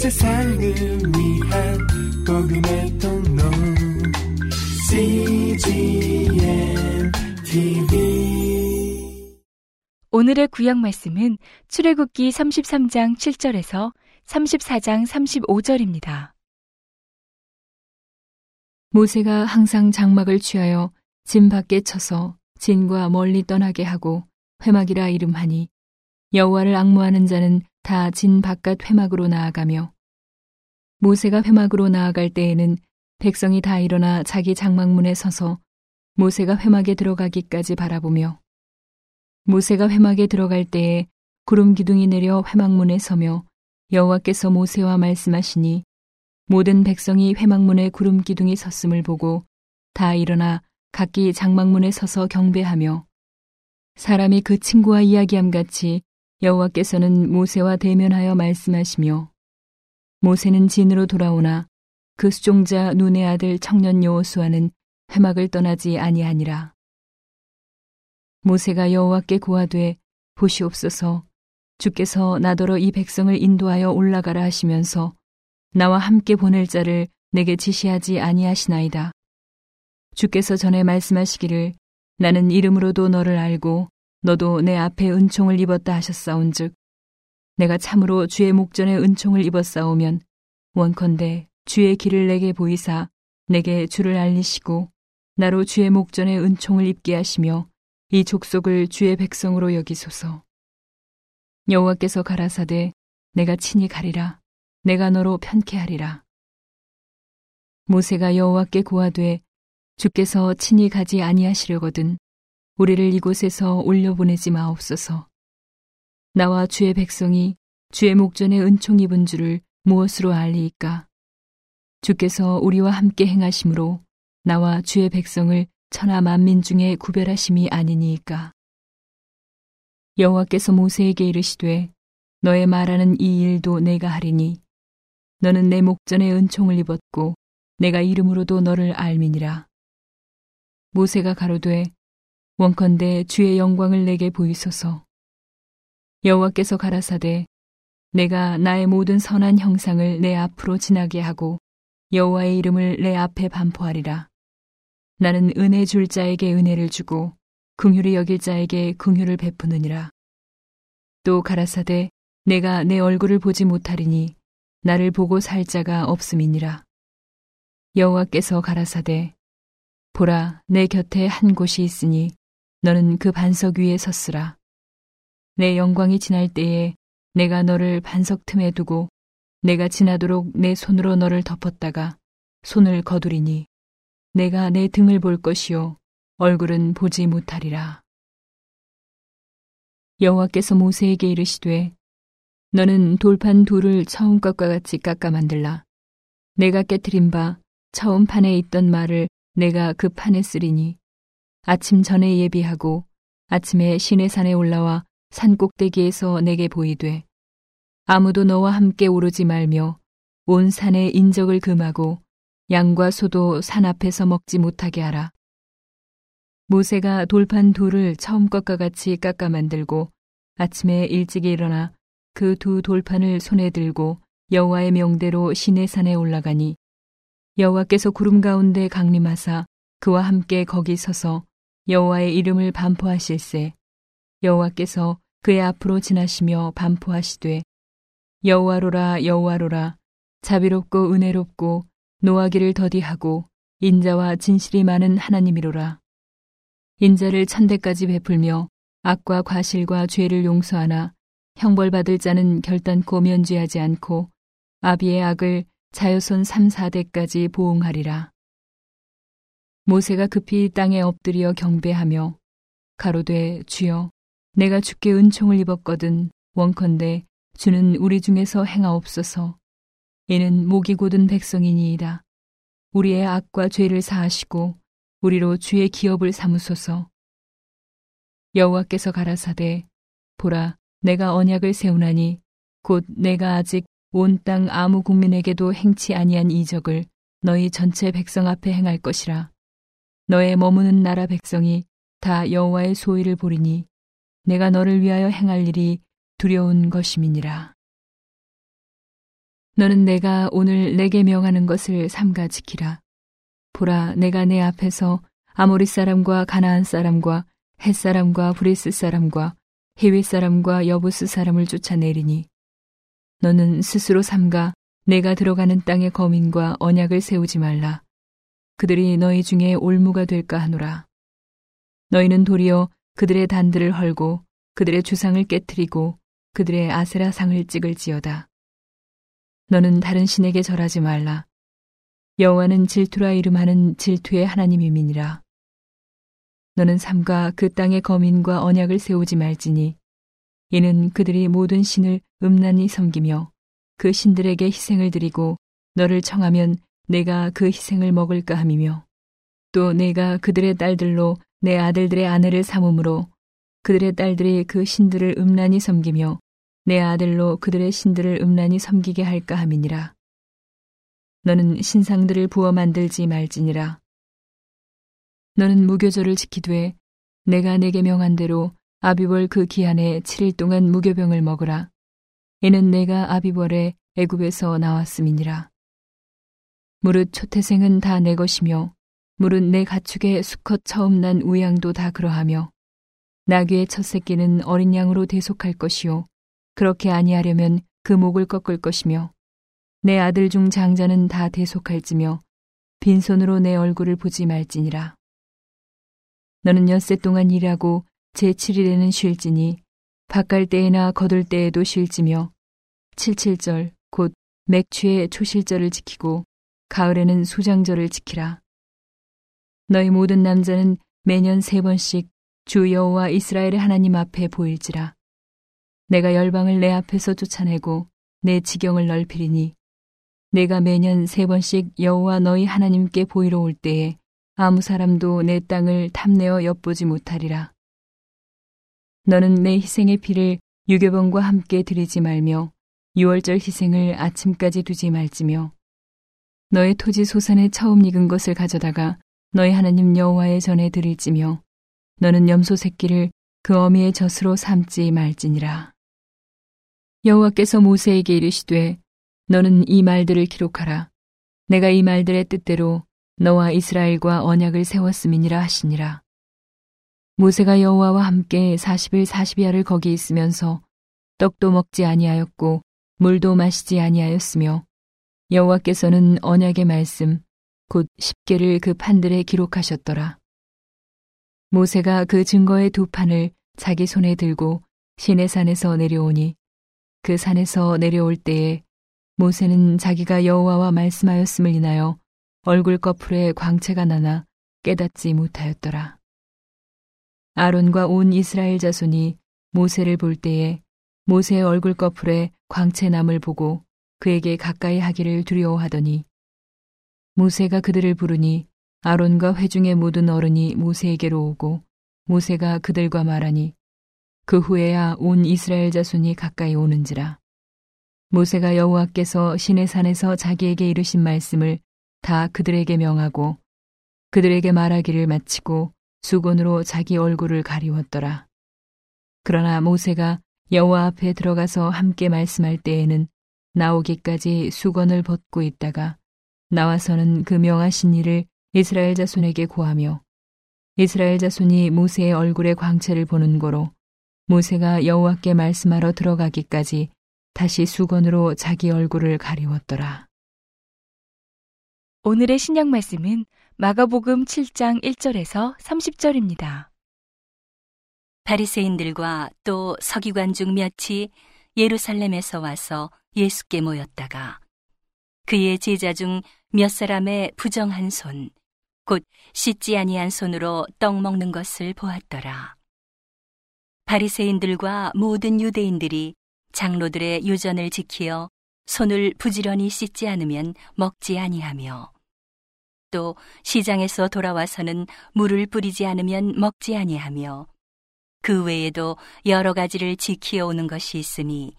세상을 위한 복음의 통로 CGMTV. 오늘의 구약 말씀은 출애굽기 33장 7절에서 34장 35절입니다. 모세가 항상 장막을 취하여 진 밖에 쳐서 진과 멀리 떠나게 하고 회막이라 이름하니 여호와를 앙모하는 자는 다 진 바깥 회막으로 나아가며, 모세가 회막으로 나아갈 때에는 백성이 다 일어나 자기 장막문에 서서 모세가 회막에 들어가기까지 바라보며, 모세가 회막에 들어갈 때에 구름 기둥이 내려 회막문에 서며 여호와께서 모세와 말씀하시니 모든 백성이 회막문에 구름 기둥이 섰음을 보고 다 일어나 각기 장막문에 서서 경배하며, 사람이 그 친구와 이야기함 같이 여호와께서는 모세와 대면하여 말씀하시며, 모세는 진으로 돌아오나 그 수종자 눈의 아들 청년 여호수아는 회막을 떠나지 아니하니라. 모세가 여호와께 고하되, 보시옵소서, 주께서 나더러 이 백성을 인도하여 올라가라 하시면서 나와 함께 보낼 자를 내게 지시하지 아니하시나이다. 주께서 전에 말씀하시기를 나는 이름으로도 너를 알고 너도 내 앞에 은총을 입었다 하셨사온즉, 내가 참으로 주의 목전에 은총을 입었사오면 원컨대 주의 길을 내게 보이사 내게 주를 알리시고 나로 주의 목전에 은총을 입게 하시며 이 족속을 주의 백성으로 여기소서. 여호와께서 가라사대, 내가 친히 가리라. 내가 너로 편케하리라. 모세가 여호와께 고하되, 주께서 친히 가지 아니하시려거든 우리를 이곳에서 올려보내지 마옵소서. 나와 주의 백성이 주의 목전에 은총 입은 줄을 무엇으로 알리이까? 주께서 우리와 함께 행하심으로 나와 주의 백성을 천하 만민 중에 구별하심이 아니니이까? 여호와께서 모세에게 이르시되, 너의 말하는 이 일도 내가 하리니 너는 내 목전에 은총을 입었고 내가 이름으로도 너를 알미니라. 모세가 가로되, 원컨대 주의 영광을 내게 보이소서. 여호와께서 가라사대, 내가 나의 모든 선한 형상을 내 앞으로 지나게 하고 여호와의 이름을 내 앞에 반포하리라. 나는 은혜 줄 자에게 은혜를 주고 긍휼히 여길 자에게 긍휼을 베푸느니라. 또 가라사대, 내가 내 얼굴을 보지 못하리니 나를 보고 살 자가 없음이니라. 여호와께서 가라사대, 보라, 내 곁에 한 곳이 있으니 너는 그 반석 위에 섰으라. 내 영광이 지날 때에 내가 너를 반석 틈에 두고 내가 지나도록 내 손으로 너를 덮었다가 손을 거두리니 내가 내 등을 볼 것이요 얼굴은 보지 못하리라. 여호와께서 모세에게 이르시되, 너는 돌판 둘을 처음것과 같이 깎아 만들라. 내가 깨트린 바 처음판에 있던 말을 내가 그 판에 쓰리니 아침 전에 예비하고 아침에 시내산에 올라와 산 꼭대기에서 내게 보이되, 아무도 너와 함께 오르지 말며 온 산에 인적을 금하고 양과 소도 산 앞에서 먹지 못하게 하라. 모세가 돌판 둘을 처음 것과 같이 깎아 만들고 아침에 일찍이 일어나 그 두 돌판을 손에 들고 여호와의 명대로 시내산에 올라가니, 여호와께서 구름 가운데 강림하사 그와 함께 거기 서서 여호와의 이름을 반포하실세, 여호와께서 그의 앞으로 지나시며 반포하시되, 여호와로라, 여호와로라, 자비롭고 은혜롭고 노하기를 더디하고 인자와 진실이 많은 하나님이로라. 인자를 천대까지 베풀며 악과 과실과 죄를 용서하나 형벌받을 자는 결단코 면죄하지 않고 아비의 악을 자여손 3-4대까지 보응하리라. 모세가 급히 땅에 엎드려 경배하며 가로되, 주여, 내가 주께 은총을 입었거든 원컨대 주는 우리 중에서 행하옵소서. 이는 목이 곧은 백성이니이다. 우리의 악과 죄를 사하시고 우리로 주의 기업을 삼으소서. 여호와께서 가라사대, 보라, 내가 언약을 세우나니 곧 내가 아직 온 땅 아무 국민에게도 행치 아니한 이적을 너희 전체 백성 앞에 행할 것이라. 너의 머무는 나라 백성이 다 여호와의 소위를 보리니 내가 너를 위하여 행할 일이 두려운 것임이니라. 너는 내가 오늘 내게 명하는 것을 삼가 지키라. 보라, 내가 내 앞에서 아모리 사람과 가나안 사람과 헷 사람과 브레스 사람과 히위 사람과 여부스 사람을 쫓아내리니 너는 스스로 삼가 내가 들어가는 땅의 거민과 언약을 세우지 말라. 그들이 너희 중에 올무가 될까 하노라. 너희는 도리어 그들의 단들을 헐고 그들의 주상을 깨트리고 그들의 아세라 상을 찍을지어다. 너는 다른 신에게 절하지 말라. 여호와는 질투라 이름하는 질투의 하나님이니라. 너는 삼가 그 땅의 거민과 언약을 세우지 말지니 이는 그들이 모든 신을 음란히 섬기며 그 신들에게 희생을 드리고 너를 청하면 내가 그 희생을 먹을까 함이며 또 내가 그들의 딸들로 내 아들들의 아내를 삼음으로 그들의 딸들이 그 신들을 음란히 섬기며 내 아들로 그들의 신들을 음란히 섬기게 할까 함이니라. 너는 신상들을 부어 만들지 말지니라. 너는 무교절을 지키되 내가 내게 명한 대로 아비월 그 기한에 7일 동안 무교병을 먹으라. 이는 내가 아비월에 애굽에서 나왔음이니라. 무릇 초태생은 다 내 것이며 무릇 내 가축에 수컷 처음 난 우양도 다 그러하며 나귀의 첫 새끼는 어린 양으로 대속할 것이요 그렇게 아니하려면 그 목을 꺾을 것이며 내 아들 중 장자는 다 대속할지며 빈손으로 내 얼굴을 보지 말지니라. 너는 엿새 동안 일하고 제7일에는 쉴지니 밭갈 때에나 거둘 때에도 쉴지며 칠칠절 곧 맥추의 초실절을 지키고 가을에는 수장절을 지키라. 너희 모든 남자는 매년 3번씩 주 여호와 이스라엘의 하나님 앞에 보일지라. 내가 열방을 내 앞에서 쫓아내고 내 지경을 넓히리니 내가 매년 3번씩 여호와 너희 하나님께 보이러 올 때에 아무 사람도 내 땅을 탐내어 엿보지 못하리라. 너는 내 희생의 피를 유교병과 함께 드리지 말며 유월절 희생을 아침까지 두지 말지며 너의 토지 소산에 처음 익은 것을 가져다가 너희 하나님 여호와의 전에 드릴지며 너는 염소 새끼를 그 어미의 젖으로 삼지 말지니라. 여호와께서 모세에게 이르시되 너는 이 말들을 기록하라. 내가 이 말들의 뜻대로 너와 이스라엘과 언약을 세웠음이니라 하시니라. 모세가 여호와와 함께 40일 40야를 거기 있으면서 떡도 먹지 아니하였고 물도 마시지 아니하였으며 여호와께서는 언약의 말씀 곧 십계를 그 판들에 기록하셨더라. 모세가 그 증거의 2판을 자기 손에 들고 시내산에서 내려오니 그 산에서 내려올 때에 모세는 자기가 여호와와 말씀하였음을 인하여 얼굴 거풀에 광채가 나나 깨닫지 못하였더라. 아론과 온 이스라엘 자손이 모세를 볼 때에 모세의 얼굴 거풀에 광채남을 보고 그에게 가까이 하기를 두려워하더니 모세가 그들을 부르니 아론과 회중의 모든 어른이 모세에게로 오고 모세가 그들과 말하니 그 후에야 온 이스라엘 자손이 가까이 오는지라. 모세가 여호와께서 시내산에서 자기에게 이르신 말씀을 다 그들에게 명하고 그들에게 말하기를 마치고 수건으로 자기 얼굴을 가리웠더라. 그러나 모세가 여호와 앞에 들어가서 함께 말씀할 때에는 나오기까지 수건을 벗고 있다가 나와서는 그 명하신 일을 이스라엘 자손에게 고하며 이스라엘 자손이 모세의 얼굴의 광채를 보는 고로 모세가 여호와께 말씀하러 들어가기까지 다시 수건으로 자기 얼굴을 가리웠더라. 오늘의 신약 말씀은 마가복음 7장 1절에서 30절입니다. 바리새인들과 또 서기관 중 몇이 예루살렘에서 와서 예수께 모였다가 그의 제자 중 몇 사람의 부정한 손, 곧 씻지 아니한 손으로 떡 먹는 것을 보았더라. 바리새인들과 모든 유대인들이 장로들의 요전을 지키어 손을 부지런히 씻지 않으면 먹지 아니하며 또 시장에서 돌아와서는 물을 뿌리지 않으면 먹지 아니하며 그 외에도 여러 가지를 지키어 오는 것이 있으니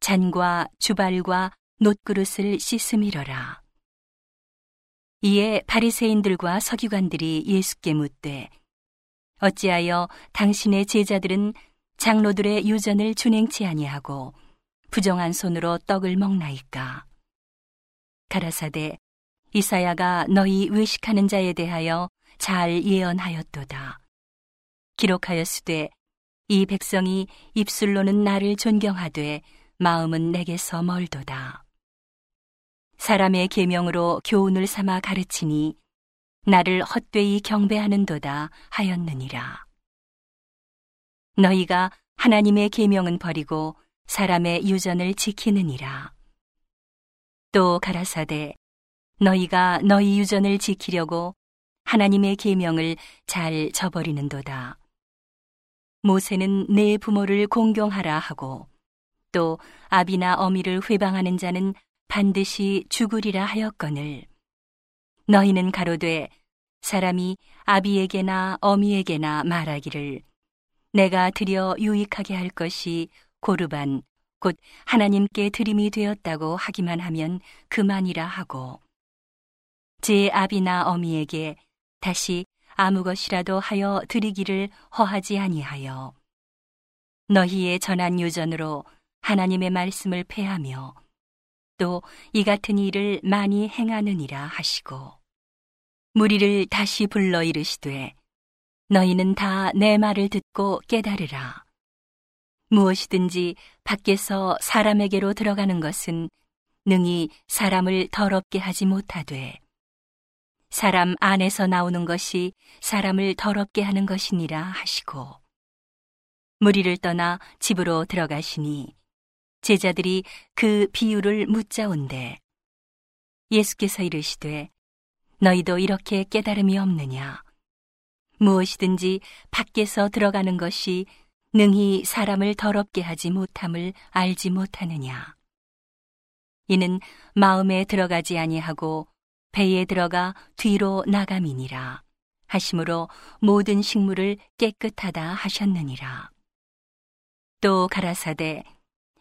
잔과 주발과 놋그릇을 씻음이러라. 이에 바리새인들과 서기관들이 예수께 묻되 어찌하여 당신의 제자들은 장로들의 유전을 준행치 아니하고 부정한 손으로 떡을 먹나이까? 가라사대 이사야가 너희 외식하는 자에 대하여 잘 예언하였도다. 기록하였으되 이 백성이 입술로는 나를 존경하되 마음은 내게서 멀도다. 사람의 계명으로 교훈을 삼아 가르치니 나를 헛되이 경배하는도다 하였느니라. 너희가 하나님의 계명은 버리고 사람의 유전을 지키느니라. 또 가라사대 너희가 너희 유전을 지키려고 하나님의 계명을 잘 저버리는도다. 모세는 내 부모를 공경하라 하고 또 아비나 어미를 회방하는 자는 반드시 죽으리라 하였거늘 너희는 가로되 사람이 아비에게나 어미에게나 말하기를 내가 드려 유익하게 할 것이 고르반 곧 하나님께 드림이 되었다고 하기만 하면 그만이라 하고 제 아비나 어미에게 다시 아무 것이라도 하여 드리기를 허하지 아니하여 너희의 전한 유전으로 하나님의 말씀을 폐하며 또 이 같은 일을 많이 행하느니라 하시고 무리를 다시 불러 이르시되 너희는 다 내 말을 듣고 깨달으라. 무엇이든지 밖에서 사람에게로 들어가는 것은 능히 사람을 더럽게 하지 못하되 사람 안에서 나오는 것이 사람을 더럽게 하는 것이니라 하시고 무리를 떠나 집으로 들어가시니 제자들이 그 비유를 묻자온대 예수께서 이르시되 너희도 이렇게 깨달음이 없느냐 무엇이든지 밖에서 들어가는 것이 능히 사람을 더럽게 하지 못함을 알지 못하느냐 이는 마음에 들어가지 아니하고 배에 들어가 뒤로 나감이니라 하심으로 모든 식물을 깨끗하다 하셨느니라. 또 가라사대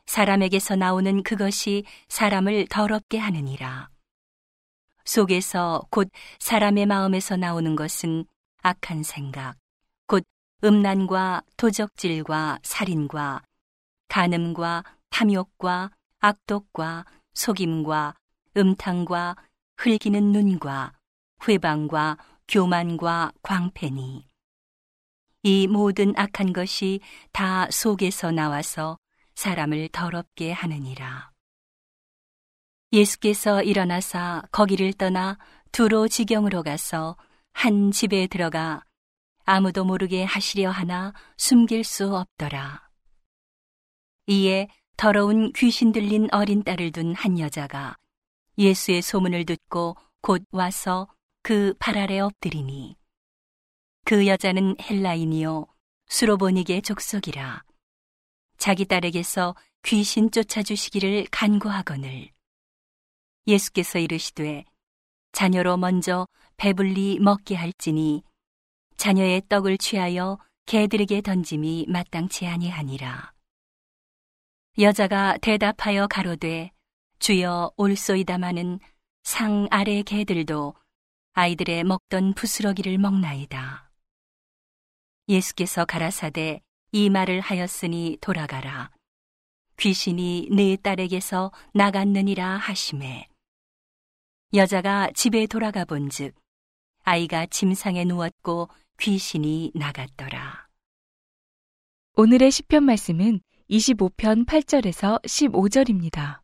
사람에게서 나오는 그것이 사람을 더럽게 하느니라. 속에서 곧 사람의 마음에서 나오는 것은 악한 생각, 곧 음란과 도적질과 살인과 간음과 탐욕과 악독과 속임과 음탕과 흘기는 눈과 회방과 교만과 광패니 이 모든 악한 것이 다 속에서 나와서 사람을 더럽게 하느니라. 예수께서 일어나사 거기를 떠나 두로 지경으로 가서 한 집에 들어가 아무도 모르게 하시려 하나 숨길 수 없더라. 이에 더러운 귀신 들린 어린 딸을 둔 한 여자가 예수의 소문을 듣고 곧 와서 그 발 아래 엎드리니 그 여자는 헬라인이요 수로보니게 족속이라 자기 딸에게서 귀신 쫓아주시기를 간구하거늘 예수께서 이르시되 자녀로 먼저 배불리 먹게 할지니 자녀의 떡을 취하여 개들에게 던짐이 마땅치 아니하니라 여자가 대답하여 가로되 주여 올소이다마는 상 아래 개들도 아이들의 먹던 부스러기를 먹나이다. 예수께서 가라사대 이 말을 하였으니 돌아가라. 귀신이 네 딸에게서 나갔느니라 하시매. 여자가 집에 돌아가 본즉 아이가 침상에 누웠고 귀신이 나갔더라. 오늘의 시편 말씀은 25편 8절에서 15절입니다.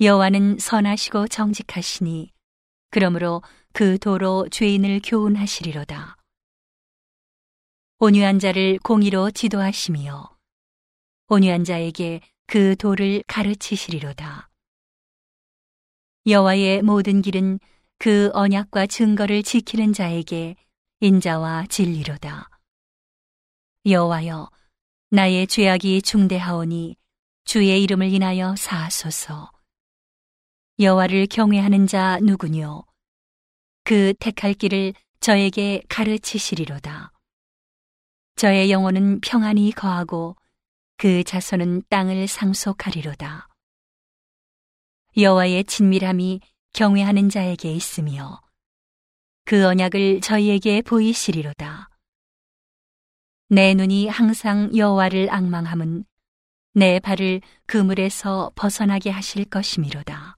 여호와는 선하시고 정직하시니 그러므로 그 도로 죄인을 교훈하시리로다. 온유한 자를 공의로 지도하시며 온유한 자에게 그 도를 가르치시리로다. 여호와의 모든 길은 그 언약과 증거를 지키는 자에게 인자와 진리로다. 여호와여 나의 죄악이 중대하오니 주의 이름을 인하여 사하소서. 여호와를 경외하는 자 누구뇨? 그 택할 길을 저에게 가르치시리로다. 저의 영혼은 평안히 거하고 그 자손은 땅을 상속하리로다. 여호와의 친밀함이 경외하는 자에게 있으며 그 언약을 저희에게 보이시리로다. 내 눈이 항상 여호와를 앙망함은 내 발을 그물에서 벗어나게 하실 것이미로다.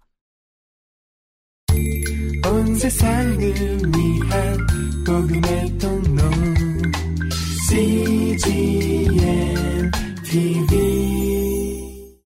세상을 위한 복음의 통로 CGMTV